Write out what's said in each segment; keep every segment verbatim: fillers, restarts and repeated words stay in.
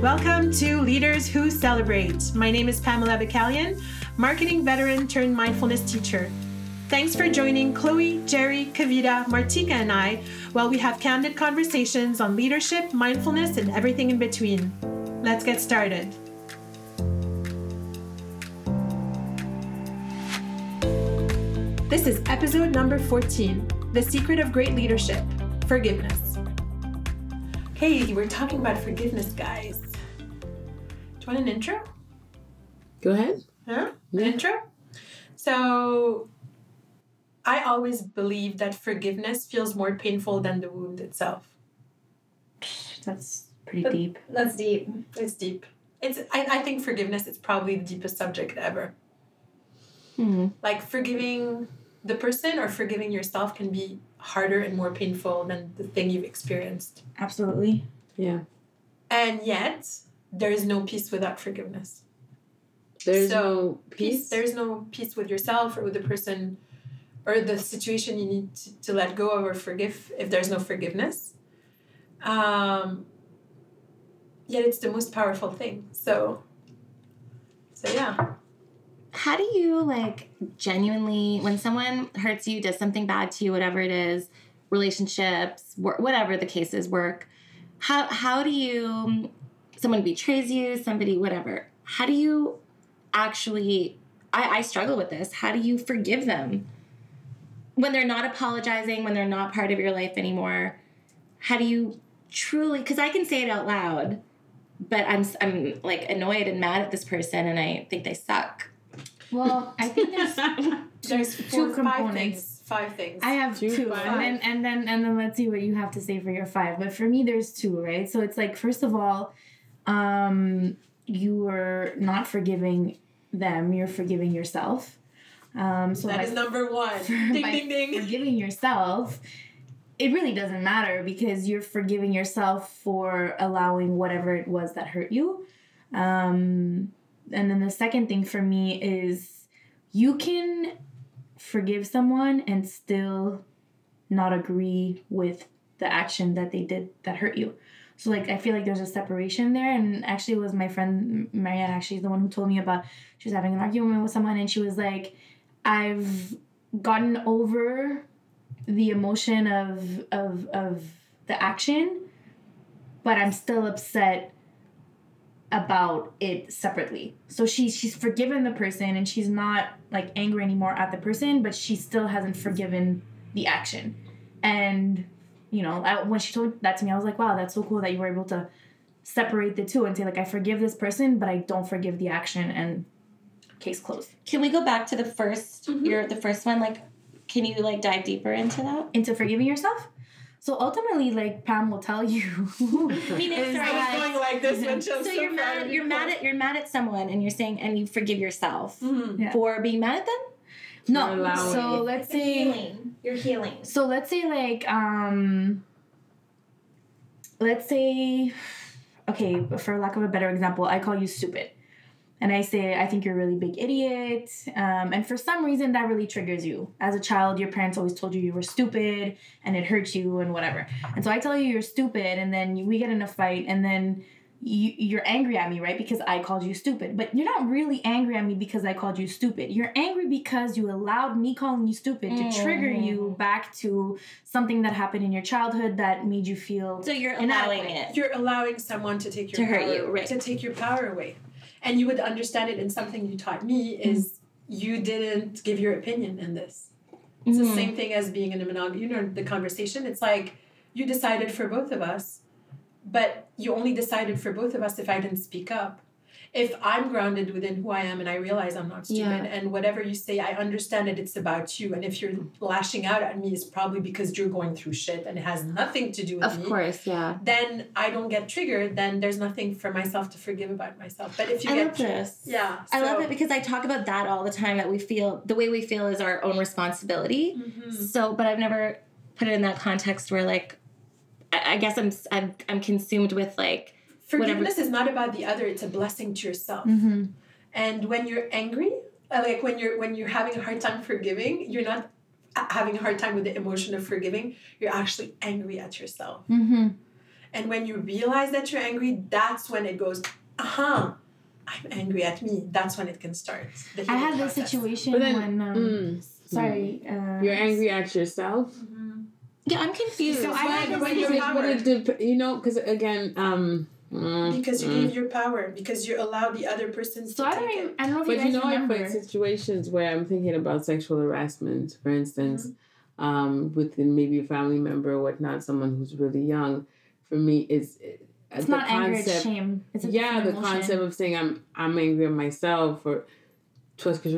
Welcome to Leaders Who Celebrate. My name is Pamela Bekalian, marketing veteran turned mindfulness teacher. Thanks for joining Chloe, Jerry, Kavita, Martika, and I while we have candid conversations on leadership, mindfulness, and everything in between. Let's get started. This is episode number fourteen, The Secret of Great Leadership, Forgiveness. Hey, we're talking about forgiveness, guys. Do you want an intro? Go ahead. Huh? Yeah. An intro? So I always believe that forgiveness feels more painful than the wound itself. That's pretty that, deep. That's deep. It's deep. It's I, I think forgiveness is probably the deepest subject ever. Mm-hmm. Like forgiving the person or forgiving yourself can be harder and more painful than the thing you've experienced. Absolutely. Yeah. And yet, there is no peace without forgiveness. There's so, no peace? peace? There's no peace with yourself or with the person or the situation you need to, to let go of or forgive if there's no forgiveness. Um, yet it's the most powerful thing. So, so yeah. How do you, like, genuinely, when someone hurts you, does something bad to you, whatever it is, relationships, wor- whatever the case is, work, how how do you, someone betrays you, somebody, whatever, how do you actually, I, I struggle with this, how do you forgive them? When they're not apologizing, when they're not part of your life anymore, how do you truly, because I can say it out loud, but I'm I'm, like, annoyed and mad at this person, and I think they suck. Well, I think there's there's four, two components. Five things. Five things. I have two, two. And then and then and then let's see what you have to say for your five. But for me, there's two, right? So it's like, first of all, um, you were not forgiving them. You're forgiving yourself. Um, so that by, is number one. For, ding ding ding. Forgiving yourself. It really doesn't matter because you're forgiving yourself for allowing whatever it was that hurt you. Um, And then the second thing for me is you can forgive someone and still not agree with the action that they did that hurt you. So, like, I feel like there's a separation there. And actually, it was my friend Marianne, actually, the one who told me about she was having an argument with someone. And she was like, I've gotten over the emotion of of of the action, but I'm still upset about it separately. So she she's forgiven the person and she's not, like, angry anymore at the person, but she still hasn't forgiven the action. And, you know, I, when she told that to me, I was like, wow, that's so cool that you were able to separate the two and say, like, I forgive this person, but I don't forgive the action, and case closed. Can we go back to the first, mm-hmm. your, the first one? Like, can you, like, dive deeper into that? Into forgiving yourself? So ultimately, like, Pam will tell you. I mean, it's I was going like this one. So, so you're mad. At, you're mad at you're mad at someone, and you're saying, and you forgive yourself mm-hmm. yeah. for being mad at them. No. So let's it's say healing. You're healing. So let's say like um. Let's say, okay, for lack of a better example, I call you stupid, and I say I think you're a really big idiot, um, and for some reason that really triggers you. As a child, your parents always told you you were stupid, and it hurts you, and whatever. And so I tell you you're stupid, and then we get in a fight, and then you, you're angry at me, right? Because I called you stupid. But you're not really angry at me because I called you stupid. You're angry because you allowed me calling you stupid mm. to trigger you back to something that happened in your childhood that made you feel. So you're allowing inadequate. it. You're allowing someone to take your to power, hurt you, right? To take your power away. And you would understand it in something you taught me is you didn't give your opinion in this. It's mm-hmm. the same thing as being in a monogamy, you know, the conversation. It's like you decided for both of us, but you only decided for both of us if I didn't speak up. If I'm grounded within who I am and I realize I'm not stupid yeah. and whatever you say, I understand it, it's about you. And if you're lashing out at me, it's probably because you're going through shit and it has nothing to do with of me. Of course, yeah. Then I don't get triggered. Then there's nothing for myself to forgive about myself. But if you I get... I love this. Yeah. So. I love it because I talk about that all the time, that we feel... The way we feel is our own responsibility. Mm-hmm. So, but I've never put it in that context where, like, I, I guess I'm, I'm I'm consumed with, like... Forgiveness Whatever. is not about the other, it's a blessing to yourself. Mm-hmm. And when you're angry, like when you're when you're having a hard time forgiving, you're not having a hard time with the emotion of forgiving, you're actually angry at yourself. Mm-hmm. And when you realize that you're angry, that's when it goes, aha, I'm angry at me. That's when it can start. I had this situation then, when, um, mm, sorry. Uh, you're angry at yourself? Mm-hmm. Yeah, I'm confused. So I had when you're it, it, you know, because again, um, mm, because you mm. gave your power, because you allow the other person so to I take it. I don't know if but you, guys you know, remember. I've had situations where I'm thinking about sexual harassment, for instance, mm-hmm. um, within maybe a family member or whatnot, someone who's really young. For me, it's it's the not concept, anger, it's shame. It's yeah, the emotion. Concept of saying I'm I'm angry at myself or. But c'est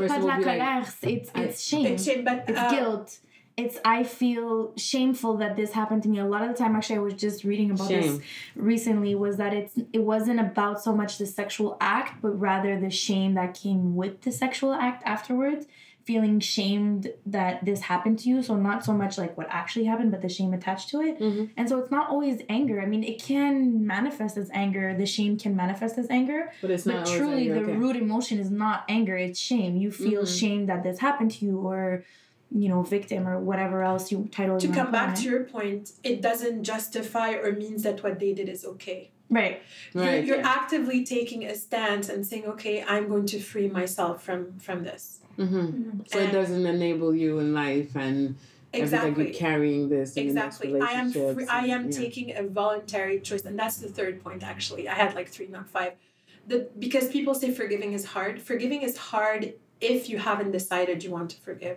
pas de la colère. It's it's shame. It's shame, but it's uh, guilt. It's I feel shameful that this happened to me. A lot of the time, actually, I was just reading about shame. This recently. Was that it's it wasn't about so much the sexual act, but rather the shame that came with the sexual act afterwards. Feeling shamed that this happened to you, so not so much like what actually happened, but the shame attached to it. Mm-hmm. And so it's not always anger. I mean, it can manifest as anger. The shame can manifest as anger. But it's not. But truly, anger. The okay. root emotion is not anger. It's shame. You feel mm-hmm. shame that this happened to you, or you know, victim, or whatever else you title. To you come back to your point, it doesn't justify or means that what they did is okay. Right. right. You're, you're yeah. actively taking a stance and saying, okay, I'm going to free myself from, from this. Mm-hmm. Mm-hmm. So and it doesn't enable you in life and exactly. everything, you're carrying this in exactly. the next relationship. I am, free, I am and, yeah. taking a voluntary choice. And that's the third point, actually. I had like three, not five. The, because people say forgiving is hard. Forgiving is hard if you haven't decided you want to forgive.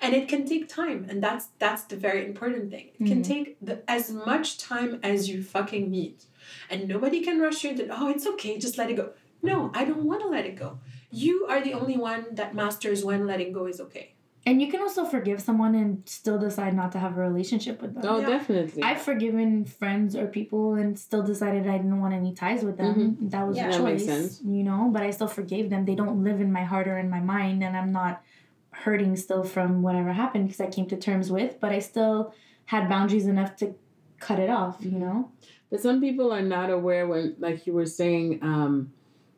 And it can take time. And that's that's the very important thing. It can mm-hmm. take the, as much time as you fucking need. And nobody can rush you that, oh, it's okay, just let it go. No, I don't want to let it go. You are the only one that masters when letting go is okay. And you can also forgive someone and still decide not to have a relationship with them. Oh, yeah. Definitely. I've forgiven friends or people and still decided I didn't want any ties with them. Mm-hmm. That was yeah. a choice, that makes sense. You know, but I still forgave them. They don't live in my heart or in my mind, and I'm not hurting still from whatever happened because I came to terms with, but I still had boundaries enough to cut it off, you know? But some people are not aware when, like you were saying, um,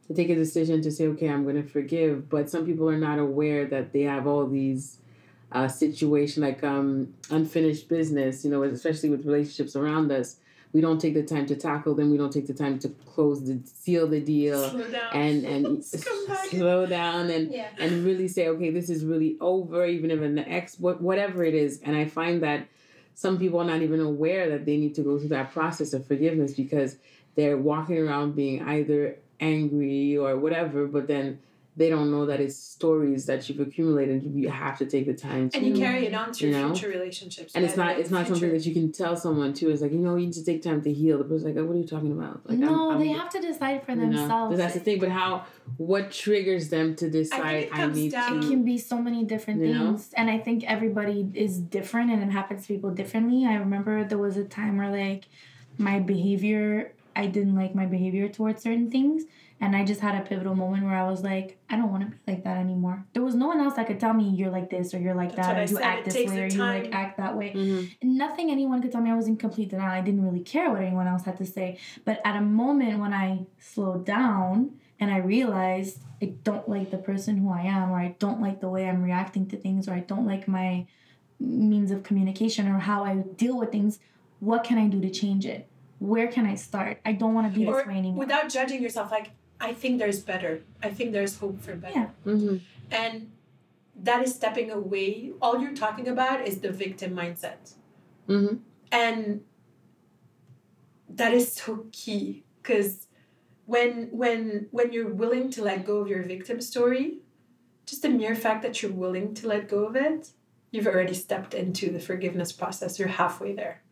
to take a decision to say, okay, I'm going to forgive. But some people are not aware that they have all these uh, situations, like um, unfinished business, you know, especially with relationships around us. We don't take the time to tackle them. We don't take the time to close the, seal the deal. Slow down. And, and slow down and, yeah. and really say, okay, this is really over, even if an ex, whatever it is. And I find that some people are not even aware that they need to go through that process of forgiveness because they're walking around being either angry or whatever, but then they don't know that it's stories that you've accumulated and you have to take the time to. And you carry it on to your know? Future relationships. And it's not it's not future. Something that you can tell someone too. It's like, you know, you need to take time to heal. The person's like, oh, what are you talking about? Like, no, I'm, I'm, they have to decide for themselves. Know? That's the thing. But how, what triggers them to decide I, I need down, to. It can be so many different things. Know? And I think everybody is different and it happens to people differently. I remember there was a time where like my behavior, I didn't like my behavior towards certain things. And I just had a pivotal moment where I was like, I don't want to be like that anymore. There was no one else that could tell me you're like this or you're like that, or you act this way or you like act that way. Mm-hmm. Nothing anyone could tell me. I was in complete denial. I didn't really care what anyone else had to say. But at a moment when I slowed down and I realized I don't like the person who I am, or I don't like the way I'm reacting to things, or I don't like my means of communication or how I deal with things, what can I do to change it? Where can I start? I don't want to be or this way anymore. Without judging yourself, like, I think there's better. I think there's hope for better. Yeah. Mm-hmm. And that is stepping away. All you're talking about is the victim mindset. Mm-hmm. And that is so key. Because when, when, when you're willing to let go of your victim story, just the mere fact that you're willing to let go of it, you've already stepped into the forgiveness process. You're halfway there.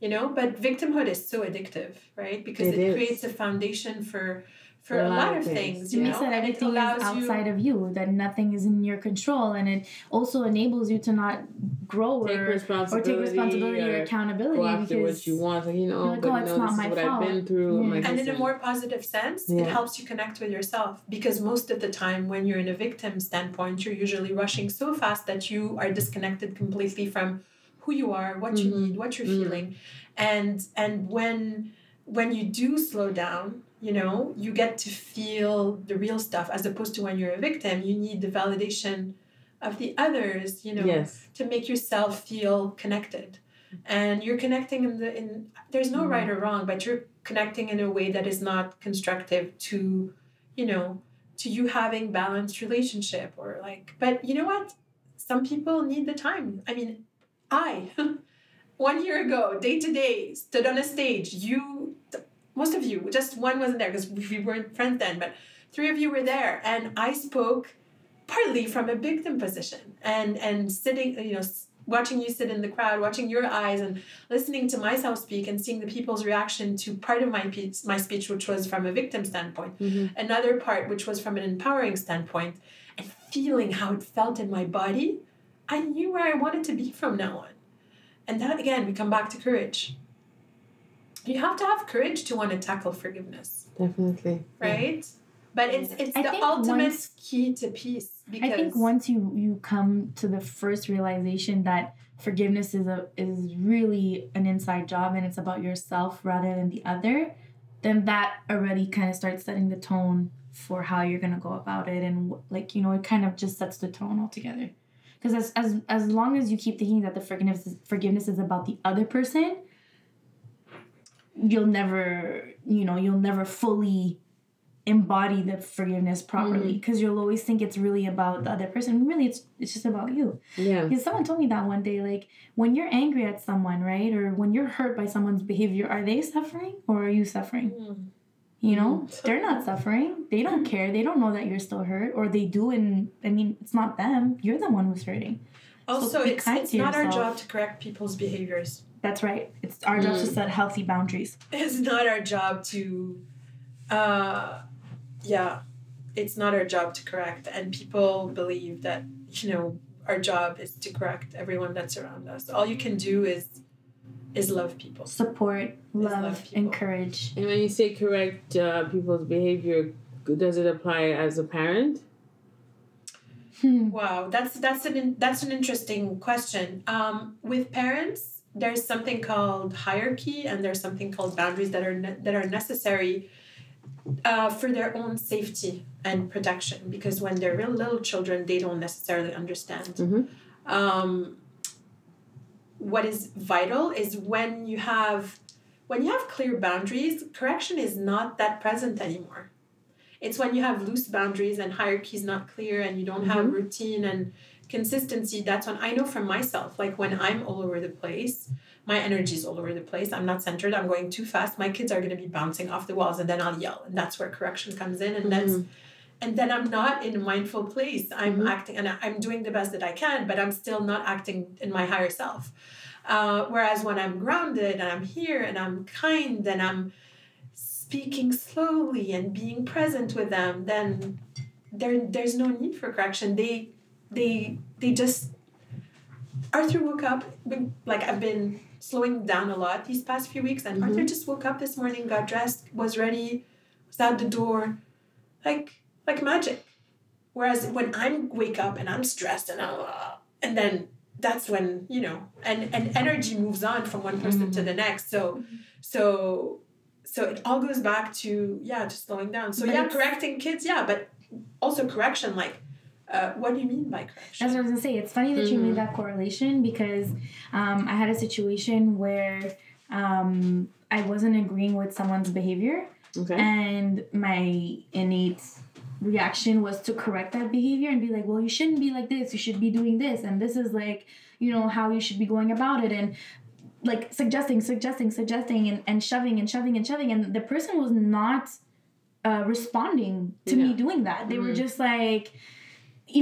You know, but victimhood is so addictive, right? Because it, it creates a foundation for for a lot of things. It means that everything is outside of you, that nothing is in your control, and it also enables you to not grow or take responsibility or, responsibility or, or accountability. Go after what you want, like, you know, like, oh, it's you know, not this my is what fault. I've been through. Yeah. Like, and in a more positive sense, yeah. it helps you connect with yourself, because most of the time when you're in a victim standpoint, you're usually rushing so fast that you are disconnected completely from who you are, what mm-hmm. you need, what you're mm-hmm. feeling. And and when when you do slow down, you know, you get to feel the real stuff, as opposed to when you're a victim, you need the validation of the others, you know, yes. to make yourself feel connected. and you're connecting in the in there's no right or wrong, but you're connecting in a way that is not constructive to, you know, to you having balanced relationship or like, but you know what? Some people need the time. I mean, I, one year ago, day to day, stood on a stage. You, most of you, just one wasn't there because we weren't friends then, but three of you were there. And I spoke partly from a victim position and, and sitting, you know, watching you sit in the crowd, watching your eyes and listening to myself speak and seeing the people's reaction to part of my piece, my speech, which was from a victim standpoint, mm-hmm. another part, which was from an empowering standpoint, and feeling how it felt in my body, I knew where I wanted to be from now on. And that, again, we come back to courage. You have to have courage to want to tackle forgiveness. Definitely. Right? Yeah. But it's it's I the ultimate once, key to peace. Because I think once you, you come to the first realization that forgiveness is a is really an inside job and it's about yourself rather than the other, then that already kind of starts setting the tone for how you're going to go about it. And like, you know, it kind of just sets the tone altogether. Because as, as as long as you keep thinking that the forgiveness is, forgiveness is about the other person, you'll never, you know, you'll never fully embody the forgiveness properly, because mm. you'll always think it's really about the other person. Really, it's it's just about you. Yeah. Because someone told me that one day, like, when you're angry at someone, right, or when you're hurt by someone's behavior, are they suffering or are you suffering? Mm. You know, they're not suffering. They don't care. They don't know that you're still hurt, or they do, and I mean, it's not them. You're the one who's hurting. Also, so it's, it's not yourself. Our job to correct people's behaviors. That's right. It's our mm. job to set healthy boundaries. It's not our job to. Uh, Yeah, it's not our job to correct. And people believe that, you know, our job is to correct everyone that's around us. All you can do is is love people. Support, love, love people. Encourage. And when you say correct uh, people's behavior, does it apply as a parent? Hmm. Wow, that's that's an that's an interesting question. Um, with parents, there's something called hierarchy and there's something called boundaries that are ne- that are necessary Uh, for their own safety and protection, because when they're real little children, they don't necessarily understand. Mm-hmm. Um, what is vital is when you have when you have clear boundaries, correction is not that present anymore. It's when you have loose boundaries and hierarchy is not clear and you don't mm-hmm. have routine and consistency. That's when I know for myself, like when I'm all over the place, my energy is all over the place. I'm not centered. I'm going too fast. My kids are going to be bouncing off the walls, and then I'll yell. And that's where correction comes in. And mm-hmm. that's, and then I'm not in a mindful place. I'm mm-hmm. acting, and I'm doing the best that I can, but I'm still not acting in my higher self. Uh, whereas when I'm grounded and I'm here and I'm kind and I'm speaking slowly and being present with them, then there there's no need for correction. They They they just Arthur woke up, like I've been slowing down a lot these past few weeks, and mm-hmm. Arthur just woke up this morning, got dressed, was ready, was out the door, like like magic. Whereas when I wake up and I'm stressed and I'm, and then that's when, you know, and, and energy moves on from one person mm-hmm. to the next. So mm-hmm. so so it all goes back to yeah, just slowing down. So but yeah, correcting kids, yeah, but also correction, like. Uh, what do you mean by correction? That's what I was going to say. It's funny that mm-hmm. you made that correlation, because um, I had a situation where um, I wasn't agreeing with someone's behavior. Okay. And my innate reaction was to correct that behavior and be like, well, you shouldn't be like this. You should be doing this. And this is like, you know, how you should be going about it. And like suggesting, suggesting, suggesting and, and shoving and shoving and shoving. And the person was not uh, responding to yeah. me doing that. They mm-hmm. were just like...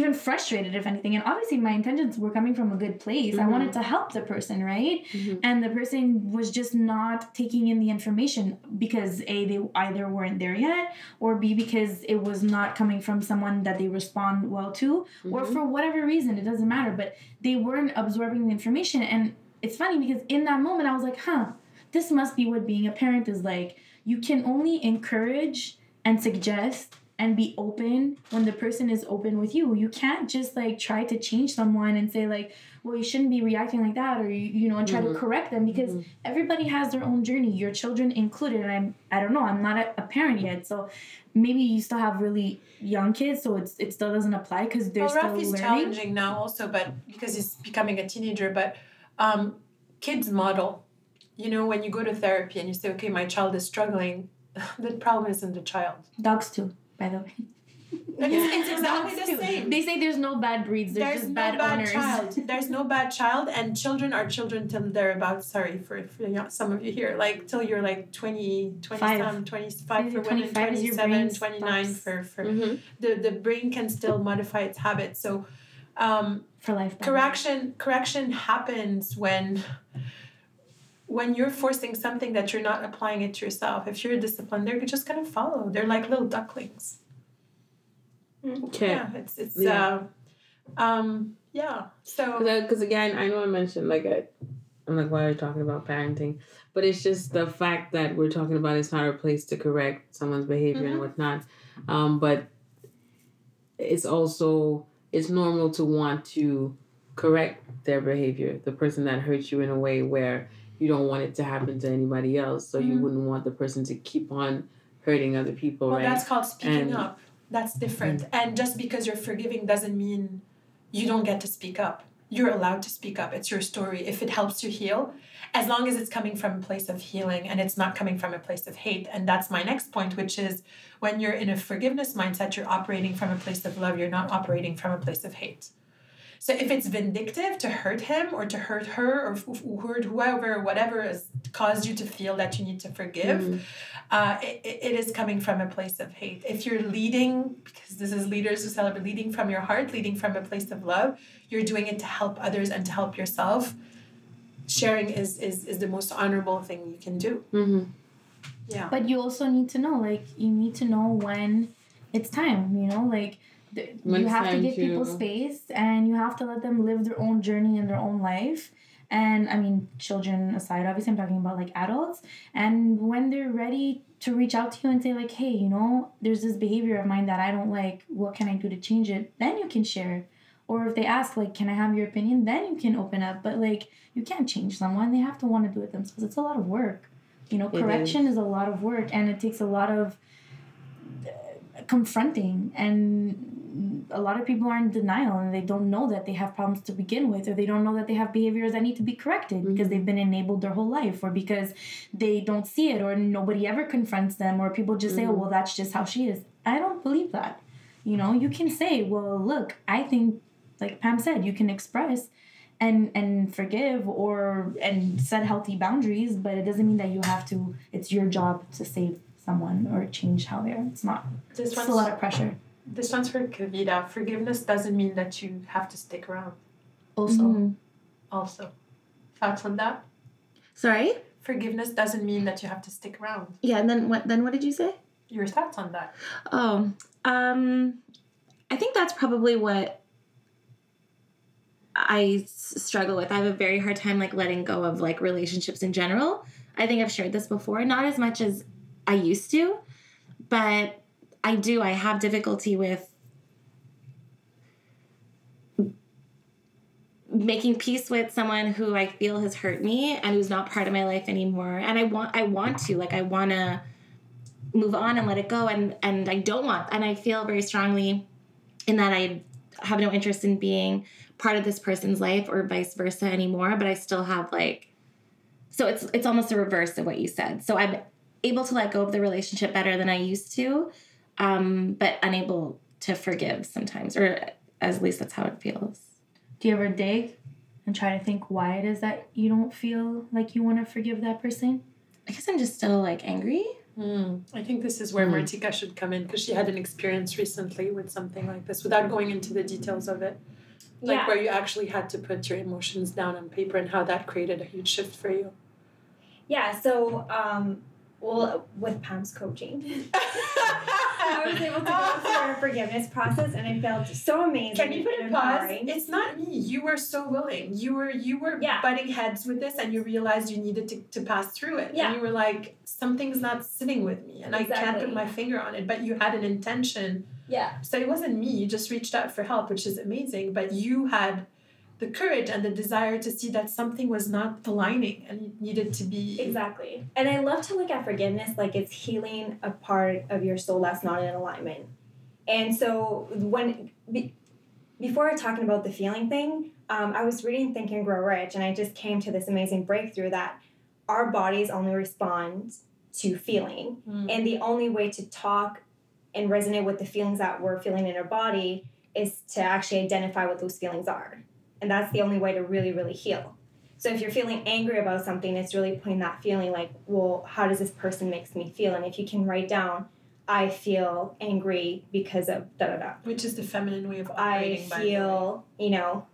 even frustrated, if anything. And obviously my intentions were coming from a good place. Mm-hmm. I wanted to help the person, right? Mm-hmm. And the person was just not taking in the information, because A, they either weren't there yet, or B, because it was not coming from someone that they respond well to, mm-hmm. or for whatever reason, it doesn't matter, but they weren't absorbing the information. And it's funny, because in that moment I was like, huh, this must be what being a parent is like. You can only encourage and suggest and be open when the person is open with you. You can't just like try to change someone and say like, well, you shouldn't be reacting like that, or, you, you know, and try mm-hmm. to correct them, because mm-hmm. everybody has their own journey, your children included. And I'm, I don't know, I'm not a, a parent yet. So maybe you still have really young kids. So it's, it still doesn't apply because they're well, still Rafi's learning. Well, Rafi's challenging now also, but because he's becoming a teenager, but um, kids model. You know, when you go to therapy and you say, okay, my child is struggling, the problem isn't the child. Dogs too, by the way. It's, it's exactly the same. They say there's no bad breeds. There's, there's just no bad, bad owners. Child. There's no bad child, and children are children till they're about, sorry for, for some of you here, like till you're like twenty, twenty-seven, twenty-five for women, twenty-seven, twenty-nine stops. for, for mm-hmm. the, the brain can still modify its habits. So um, for life, correction, correction happens when... when you're forcing something that you're not applying it to yourself. If you're disciplined, they're just going to follow. They're like little ducklings. Okay. Yeah, it's, it's, yeah. Uh, um, yeah. So, because again, I know I mentioned, like, I, I'm like, why are you talking about parenting? But it's just the fact that we're talking about it's not our place to correct someone's behavior mm-hmm. and whatnot. Um, but it's also, it's normal to want to correct their behavior, the person that hurt you in a way where you don't want it to happen to anybody else, so mm-hmm. you wouldn't want the person to keep on hurting other people, well, right? That's called speaking and, up. That's different. Mm-hmm. And just because you're forgiving doesn't mean you don't get to speak up. You're allowed to speak up. It's your story. If it helps you heal, as long as it's coming from a place of healing and it's not coming from a place of hate. And that's my next point, which is when you're in a forgiveness mindset, you're operating from a place of love. You're not operating from a place of hate. So if it's vindictive to hurt him or to hurt her or hurt whoever, whatever has caused you to feel that you need to forgive, mm. uh, it, it is coming from a place of hate. If you're leading, because this is leaders who celebrate, leading from your heart, leading from a place of love, you're doing it to help others and to help yourself. Sharing is, is, is the most honorable thing you can do. Mm-hmm. Yeah. But you also need to know, like, you need to know when it's time, you know, like, The, you have to give to... people space, and you have to let them live their own journey and their own life. And I mean, children aside, obviously I'm talking about like adults. And when they're ready to reach out to you and say like, hey, you know, there's this behavior of mine that I don't like, what can I do to change it? Then you can share. Or if they ask like, can I have your opinion? Then you can open up. But like, you can't change someone. They have to want to do it themselves. It's a lot of work. You know, it correction is. is a lot of work, and it takes a lot of uh, confronting, and a lot of people are in denial, and they don't know that they have problems to begin with, or they don't know that they have behaviors that need to be corrected mm-hmm. because they've been enabled their whole life, or because they don't see it, or nobody ever confronts them, or people just mm-hmm. say, oh, well, that's just how she is. I don't believe that. You know, you can say, well, look, I think, like Pam said, you can express and and forgive or and set healthy boundaries, but it doesn't mean that you have to, it's your job to save someone or change how they are. It's not. It's a lot of pressure. This one's for Kavita. Forgiveness doesn't mean that you have to stick around. Also. Mm-hmm. Also. Thoughts on that? Sorry? Forgiveness doesn't mean that you have to stick around. Yeah, and then what then what did you say? Your thoughts on that. Oh. Um I think that's probably what I s- struggle with. I have a very hard time like letting go of like relationships in general. I think I've shared this before. Not as much as I used to, but I do. I have difficulty with making peace with someone who I feel has hurt me and who's not part of my life anymore. And I want, I want to, like, I want to move on and let it go. And, and I don't want, and I feel very strongly in that I have no interest in being part of this person's life or vice versa anymore, but I still have like, so it's, it's almost the reverse of what you said. So I'm able to let go of the relationship better than I used to. Um, but unable to forgive sometimes, or at least that's how it feels. Do you ever dig and try to think why it is that you don't feel like you want to forgive that person? I guess I'm just still, like, angry. Mm. I think this is where mm. Martika should come in, because she had an experience recently with something like this, without going into the details of it, like yeah. where you actually had to put your emotions down on paper and how that created a huge shift for you. Yeah, so... Um, Well, with Pam's coaching, I was able to go through a forgiveness process, and I felt so amazing. Can you put a pause? It's not me. You were so willing. You were you were yeah. butting heads with this, and you realized you needed to, to pass through it. Yeah. And you were like, something's not sitting with me, and exactly. I can't put my finger on it. But you had an intention. Yeah. So it wasn't me. You just reached out for help, which is amazing. But you had the courage and the desire to see that something was not aligning and needed to be... Exactly. And I love to look at forgiveness like it's healing a part of your soul that's not in alignment. And so when before talking about the feeling thing, um, I was reading Think and Grow Rich, and I just came to this amazing breakthrough that our bodies only respond to feeling. Mm. And the only way to talk and resonate with the feelings that we're feeling in our body is to actually identify what those feelings are. And that's the only way to really, really heal. So if you're feeling angry about something, it's really putting that feeling like, well, how does this person makes me feel? And if you can write down, I feel angry because of da-da-da. Which is the feminine way of operating, I feel, you know,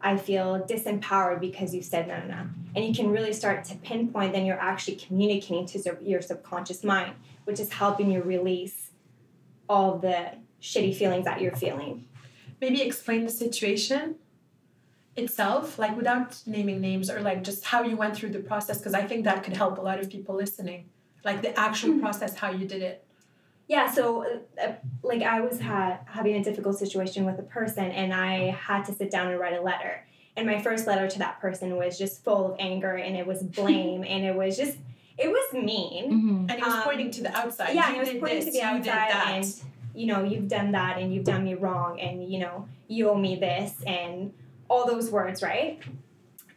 I feel disempowered because you said na-na-na. And you can really start to pinpoint, then you're actually communicating to your subconscious mind, which is helping you release all the shitty feelings that you're feeling. Maybe explain the situation itself, like without naming names, or like just how you went through the process, because I think that could help a lot of people listening. Like the actual mm-hmm. process, how you did it. Yeah, so uh, like I was ha- having a difficult situation with a person, and I had to sit down and write a letter. And my first letter to that person was just full of anger, and it was blame, and it was just, it was mean. Mm-hmm. And it was um, pointing to the outside. Yeah, you it was pointing this, to the outside, you did that. And, you know, you've done that, and you've done me wrong, and, you know, you owe me this, and all those words, right?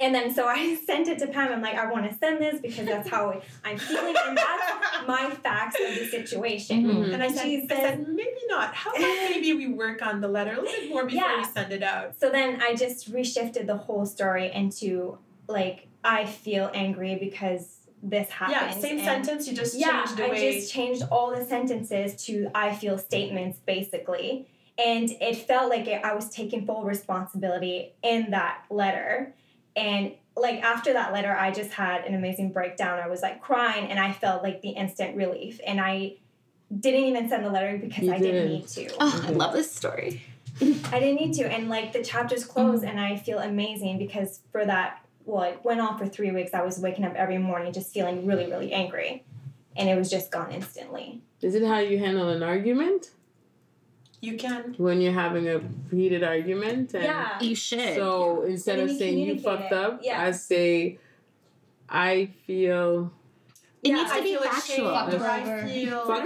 And then so I sent it to Pam. I'm like, I want to send this because that's how I'm feeling. And that's my facts of the situation. Mm-hmm. And I said, she said, I said, maybe not. How about maybe we work on the letter a little bit more before yeah. we send it out? So then I just reshifted the whole story into, like, I feel angry because this happened. Yeah, same and sentence. You just yeah, changed the I way. I just changed all the sentences to I feel statements, basically. And it felt like it, I was taking full responsibility in that letter. And, like, after that letter, I just had an amazing breakdown. I was, like, crying, and I felt, like, the instant relief. And I didn't even send the letter because you I did. didn't need to. Oh, I love this story. I didn't need to. And, like, the chapter's closed, mm-hmm. and I feel amazing because for that, well, it went on for three weeks. I was waking up every morning just feeling really, really angry. And it was just gone instantly. Is it how you handle an argument? You can. When you're having a heated argument. And yeah. You should. So yeah. instead of saying you fucked it. up, yeah. I say, I feel... It yeah, needs to I be factual. I feel... when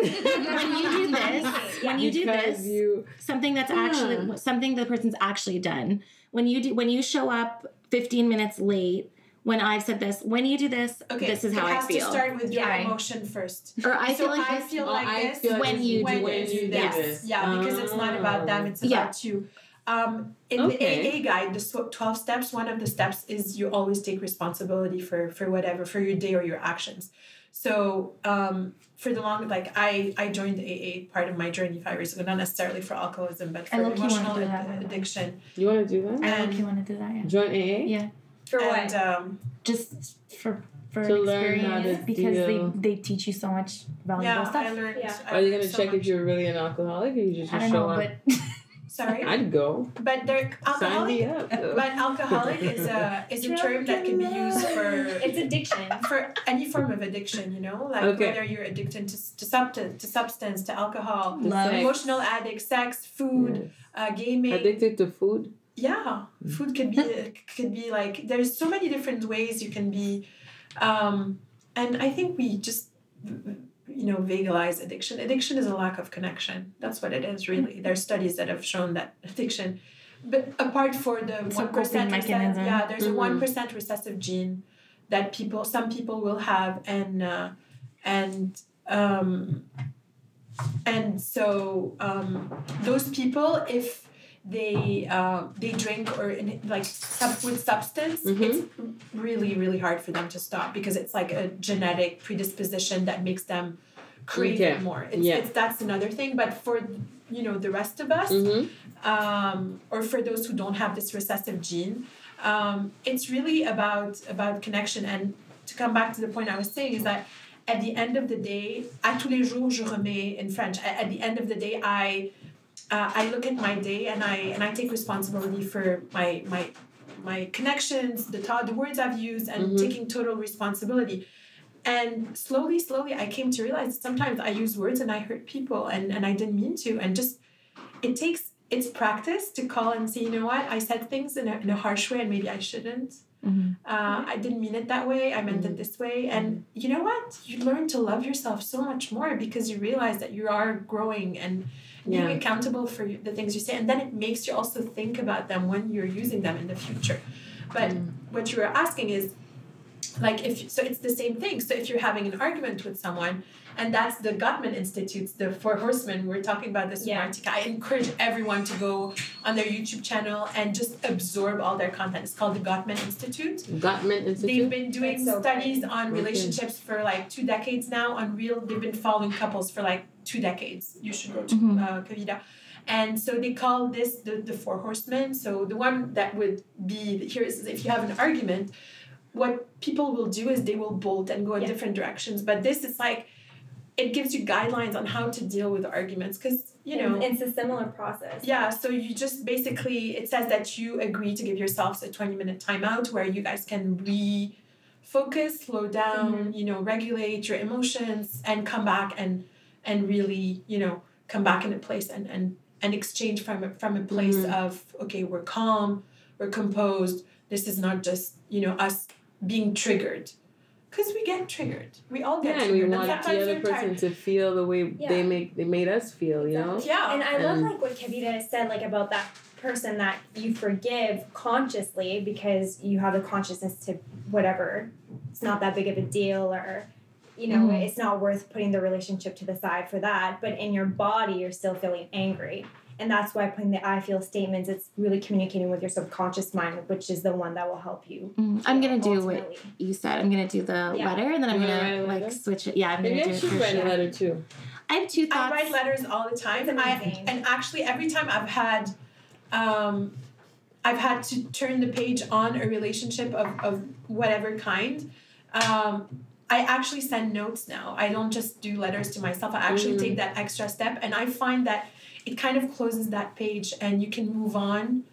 you do this, when you do because this, you, something that's yeah. actually, something the person's actually done. When you do, when you show up fifteen minutes late, when I've said this, when you do this, okay, this is how I feel. It has to start with your yeah. emotion first. Or I so feel like I this, feel like I this feel when this you when do it. You yes. this. Yeah, because oh. it's not about them, it's yeah. about you. Um, in okay. the A A guide, the twelve steps, one of the steps is you always take responsibility for, for whatever, for your day or your actions. So um, for the long, like I, I joined the A A part of my journey five years ago, not necessarily for alcoholism, but for emotional you ad- addiction. You want to do that? I think you want to do that, yeah. Join A A? Yeah. For and, what? Um, just for for to experience, learn how to because deal. they they teach you so much valuable yeah, stuff. I learned, yeah. I Are you gonna so check much. if you're really an alcoholic, or you just, just I don't show know, up? But sorry, I'd go. But they're alcoholic. Sign me up, but alcoholic is a is a term that can be used for it's addiction for any form of addiction. You know, like okay. whether you're addicted to to substance, to substance, to alcohol, Love. emotional addict, sex, food, yes. uh, gaming. Addicted to food. Yeah, food could be could be like there's so many different ways you can be, um, and I think we just you know vagalize addiction. Addiction is a lack of connection. That's what it is really. There's studies that have shown that addiction, but apart for the one percent, yeah, there's mm-hmm. a one percent recessive gene that people some people will have, and uh, and um, and so um, those people if. They uh, they drink or in, like sub- with substance. Mm-hmm. It's really really hard for them to stop because it's like a genetic predisposition that makes them crave okay. it more. It's, yeah. it's that's another thing. But for you know the rest of us, mm-hmm. um, or for those who don't have this recessive gene, um, it's really about about connection. And to come back to the point I was saying is that at the end of the day, à tous les jours je remets in French. At, at the end of the day, I. Uh, I look at my day and I and I take responsibility for my my my connections, the thought, the words I've used, and mm-hmm. taking total responsibility. And slowly, slowly, I came to realize that sometimes I use words and I hurt people, and, and I didn't mean to. And just it takes it's practice to call and say, you know what, I said things in a in a harsh way, and maybe I shouldn't. Mm-hmm. Uh, I didn't mean it that way. I meant mm-hmm. it this way. And you know what, you learn to love yourself so much more because you realize that you are growing and. being yeah. accountable for the things you say, and then it makes you also think about them when you're using them in the future. But mm. what you were asking is, like, if so it's the same thing. So if you're having an argument with someone, and that's the Gottman Institute's the Four Horsemen, we were talking about this yeah. in Martica. I encourage everyone to go on their YouTube channel and just absorb all their content. It's called the Gottman Institute. Gottman Institute. They've been doing so studies funny. on relationships for like two decades now. On real, they've been following couples for like two decades. You should go to mm-hmm. uh, Kavita. And so they call this the, the Four Horsemen. So the one that would be here is if you have an argument, what people will do is they will bolt and go in yeah. different directions. But this is like, it gives you guidelines on how to deal with arguments because, you know. And it's a similar process. Yeah, so you just basically, it says that you agree to give yourselves a twenty-minute timeout where you guys can refocus, slow down, mm-hmm. you know, regulate your emotions and come back and and really, you know, come back in a place and, and, and exchange from a, from a place mm-hmm. of, okay, we're calm, we're composed. This is not just, you know, us being triggered, because we get triggered. We all get yeah, triggered. Yeah, we want the other person tired. to feel the way yeah. they make they made us feel, you know? Yeah. And I and love, like, what Kavita said, like, about that person that you forgive consciously because you have the consciousness to whatever. It's not that big of a deal, or, you know, mm. it's not worth putting the relationship to the side for that. But in your body, you're still feeling angry. And that's why putting the I feel statements, it's really communicating with your subconscious mind, which is the one that will help you. Mm. I'm going to do what you said. I'm going to do the yeah. letter, and then I'm going to, like, switch it. Yeah, I'm going to do it. Maybe I should write a letter, too. I have two thoughts. I write letters all the time. And, I, and actually, every time I've had... Um, I've had to turn the page on a relationship of, of whatever kind. Um, I actually send notes now. I don't just do letters to myself. I actually mm. take that extra step, and I find that it kind of closes that page and you can move on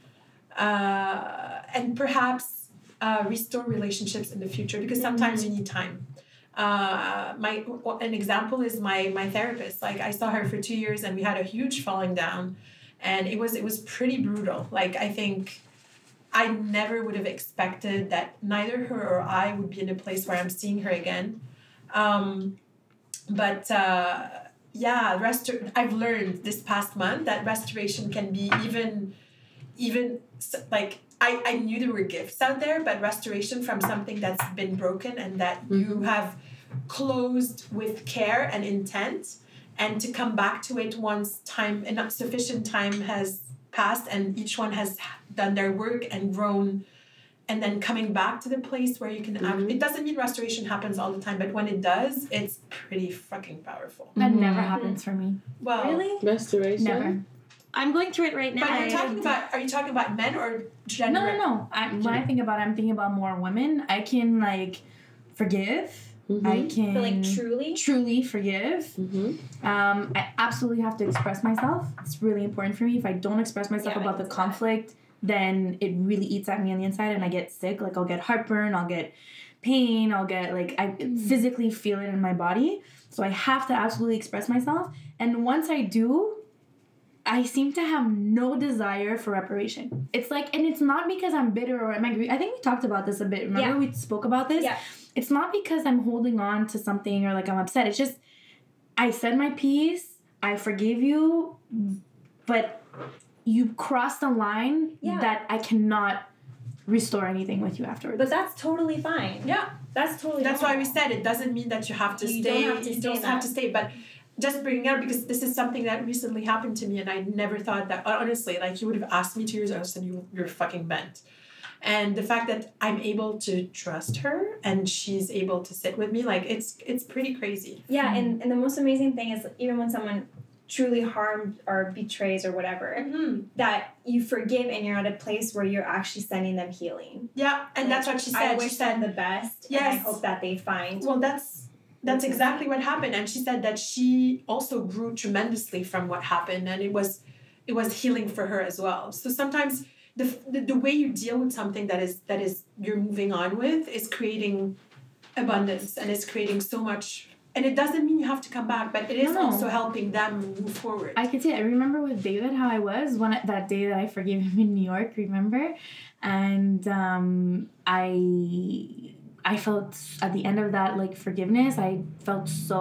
uh, and perhaps uh, restore relationships in the future, because sometimes mm-hmm. you need time. Uh, my an example is my my therapist. Like, I saw her for two years and we had a huge falling down, and it was it was pretty brutal. Like, I think I never would have expected that neither her or I would be in a place where I'm seeing her again. Um, but... Uh, Yeah, restor- I've learned this past month that restoration can be even, even like, I, I knew there were gifts out there, but restoration from something that's been broken and that you have closed with care and intent, and to come back to it once time, enough sufficient time has passed and each one has done their work and grown, and then coming back to the place where you can mm-hmm. act. It doesn't mean restoration happens all the time, but when it does, it's pretty fucking powerful. That mm-hmm. never happens for me. Well, really? Restoration? Never. I'm going through it right now. But you're talking about, are you talking about men or gender? No, no, no. I, when I think about it, I'm thinking about more women. I can, like, forgive. Mm-hmm. I can... But, like, truly? Truly forgive. Mm-hmm. Um, I absolutely have to express myself. It's really important for me. If I don't express myself yeah, about the conflict... That. Then it really eats at me on the inside, and I get sick. Like, I'll get heartburn, I'll get pain, I'll get, like, I physically feel it in my body. So I have to absolutely express myself. And once I do, I seem to have no desire for reparation. It's like, and it's not because I'm bitter or I'm angry. I think we talked about this a bit. Remember yeah. we spoke about this? Yeah. It's not because I'm holding on to something or, like, I'm upset. It's just, I said my piece, I forgive you, but... you crossed a line yeah. that I cannot restore anything with you afterwards. But that's totally fine. Yeah. That's totally That's normal. Why we said it doesn't mean that you have to you stay. Don't have to you don't that. have to stay. But just bringing it up, because this is something that recently happened to me, and I never thought that, honestly, like, you would have asked me two years ago, and you, you're fucking bent. And the fact that I'm able to trust her and she's able to sit with me, like, it's it's pretty crazy. Yeah, and, and the most amazing thing is, even when someone... truly harmed or betrays or whatever, mm-hmm. that you forgive and you're at a place where you're actually sending them healing. Yeah, and, and that's what she said. I wish she said, them the best, yes. and I hope that they find... Well, that's that's exactly what happened, and she said that she also grew tremendously from what happened, and it was it was healing for her as well. So sometimes the the, the way you deal with something that is that is you're moving on with is creating abundance, and it's creating so much... And it doesn't mean you have to come back, but it is no. also helping them move forward. I can see it. I remember with David how I was when that day that I forgave him in New York, remember? And um, I I felt at the end of that, like, forgiveness, I felt so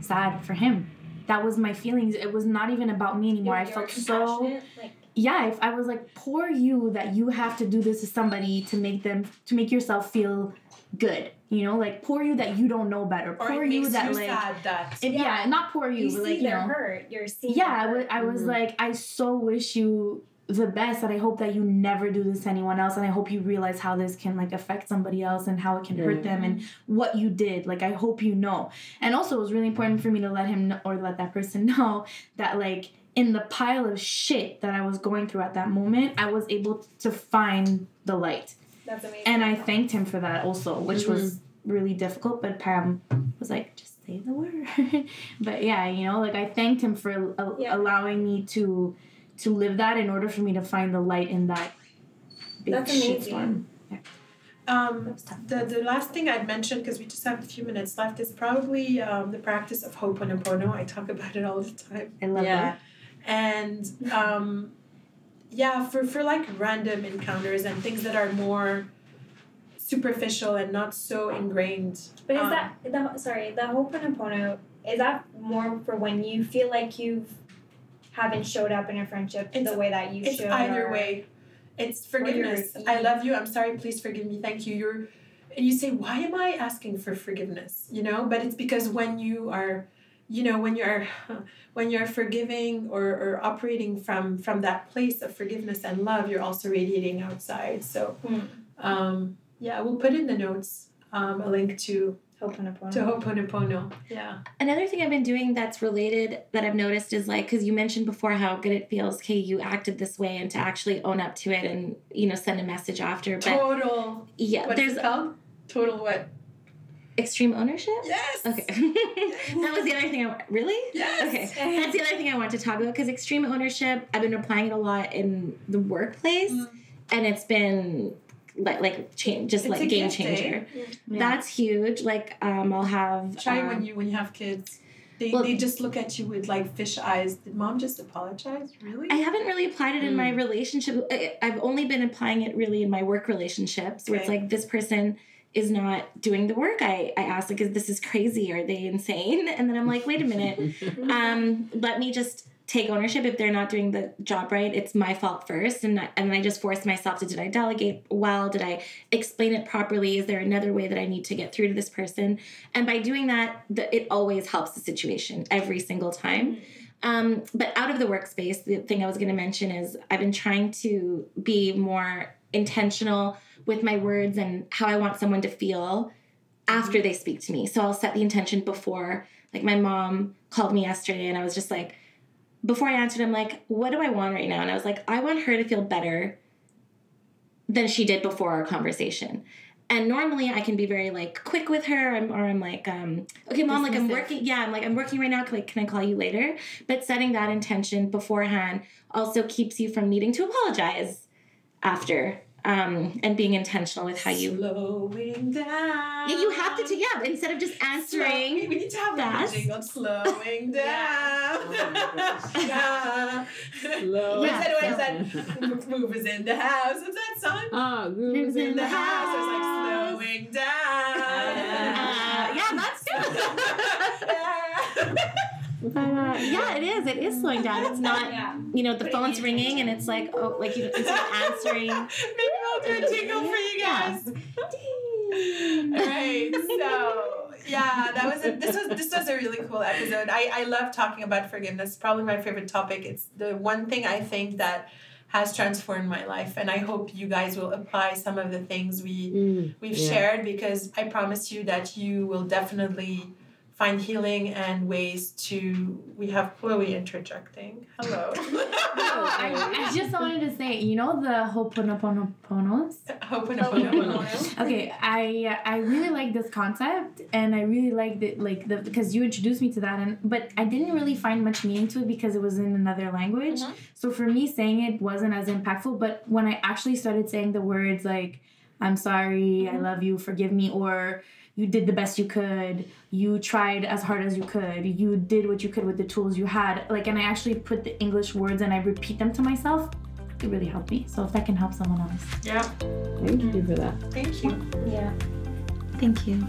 sad for him. that was my feelings. It was not even about me anymore. I felt so... Like- yeah, if I was like, poor you that you have to do this to somebody to make them, to make yourself feel good. You know, like, poor you that you don't know better. Or poor it makes you that, you like, sad that. It, yeah. yeah, not poor you, you but like, you know, hurt. You're seeing yeah, I, w- I was mm-hmm. like, I so wish you the best, and I hope that you never do this to anyone else. And I hope you realize how this can like affect somebody else and how it can yeah. hurt them and what you did. Like, I hope you know. And also, it was really important for me to let him know, or let that person know that, like, in the pile of shit that I was going through at that moment, I was able to find the light. That's amazing. And I thanked him for that also, which mm-hmm. was really difficult. But Pam was like, just say the word. But yeah, you know, like, I thanked him for a- yeah. allowing me to to live that in order for me to find the light in that big shitstorm. Yeah. Um, the, the last thing I'd mention, because we just have a few minutes left, is probably um, the practice of Ho'oponopono. I talk about it all the time. I love yeah. that. And... Um, Yeah, for, for like random encounters and things that are more superficial and not so ingrained. But is um, that, the, sorry, the Ho'oponopono, is that more for when you feel like you haven't showed up in a friendship the way that you it's should? It's either way. It's forgiveness. I love you. I'm sorry. Please forgive me. Thank you. You're, you say, why am I asking for forgiveness? You know, but it's because when you are... You know, when you're when you're forgiving or, or operating from, from that place of forgiveness and love, you're also radiating outside. So, mm. um, yeah, we'll put in the notes um, a link to Ho'oponopono. To Ho'oponopono. Yeah. Another thing I've been doing that's related that I've noticed is like, because you mentioned before how good it feels, okay, you acted this way, and to actually own up to it and, you know, send a message after. But Total. Yeah. What's there's, it called? Total what? Extreme ownership? Yes! Okay. That was the other thing I... W- really? Yes! Okay. That's the other thing I want to talk about, because extreme ownership, I've been applying it a lot in the workplace, mm. and it's been, like, like change, just, it's like, game changer. Yeah. That's huge. Like, um, I'll have... Try um, when you when you have kids. They well, they just look at you with, like, fish eyes. Did mom just apologize? Really? I haven't really applied it mm. in my relationship. I, I've only been applying it, really, in my work relationships, where right. it's like, this person... is not doing the work. I, I asked, like, is this is crazy? Are they insane? And then I'm like, wait a minute. Um, let me just take ownership. If they're not doing the job right, it's my fault first. And, I, and then I just forced myself to, did I delegate well? Did I explain it properly? Is there another way that I need to get through to this person? And by doing that, the, it always helps the situation every single time. Mm-hmm. Um, but out of the workspace, the thing I was going to mention is I've been trying to be more intentional with my words and how I want someone to feel after they speak to me. So I'll set the intention before. Like, my mom called me yesterday, and I was just like, before I answered, I'm like, what do I want right now? And I was like, I want her to feel better than she did before our conversation. And normally I can be very, like, quick with her, I'm, or I'm like, um, okay, mom, like, I'm working. Yeah, I'm like, I'm working right now. Can, like, can I call you later? But setting that intention beforehand also keeps you from needing to apologize after. Um, and being intentional with how you... Slowing down. Yeah, you have to... T- yeah, instead of just answering... Slow. We need to have that jingle. Slowing down. Yeah. Oh yeah. Slow yeah. What's that? Move is in the house. What's that song? Oh, Move is in, in the, the house. house. It's like, slowing down. Uh, yeah, that's good. Uh, yeah, it is. It is slowing down. It's not, yeah. you know, the but phone's ringing and it's like, oh, like, you know, it's not answering. Maybe I'll do a jingle for you guys. Yeah. All right. So, yeah, that was a, this was this was a really cool episode. I, I love talking about forgiveness. It's probably my favorite topic. It's the one thing I think that has transformed my life, and I hope you guys will apply some of the things we mm, we've yeah. shared, because I promise you that you will definitely find healing and ways to... We have Chloe interjecting. Hello. No, I, I just wanted to say, you know the Ho'oponoponoponos? Ho'oponoponoponos. Okay, I I really like this concept, and I really liked it, like the because you introduced me to that, and but I didn't really find much meaning to it because it was in another language. Mm-hmm. So for me, saying it wasn't as impactful, but when I actually started saying the words like, I'm sorry, mm-hmm. I love you, forgive me, or... You did the best you could. You tried as hard as you could. You did what you could with the tools you had. Like, and I actually put the English words and I repeat them to myself. It really helped me. So if that can help someone else. Yeah. Thank mm-hmm. you for that. Thank you. Yeah. Thank you.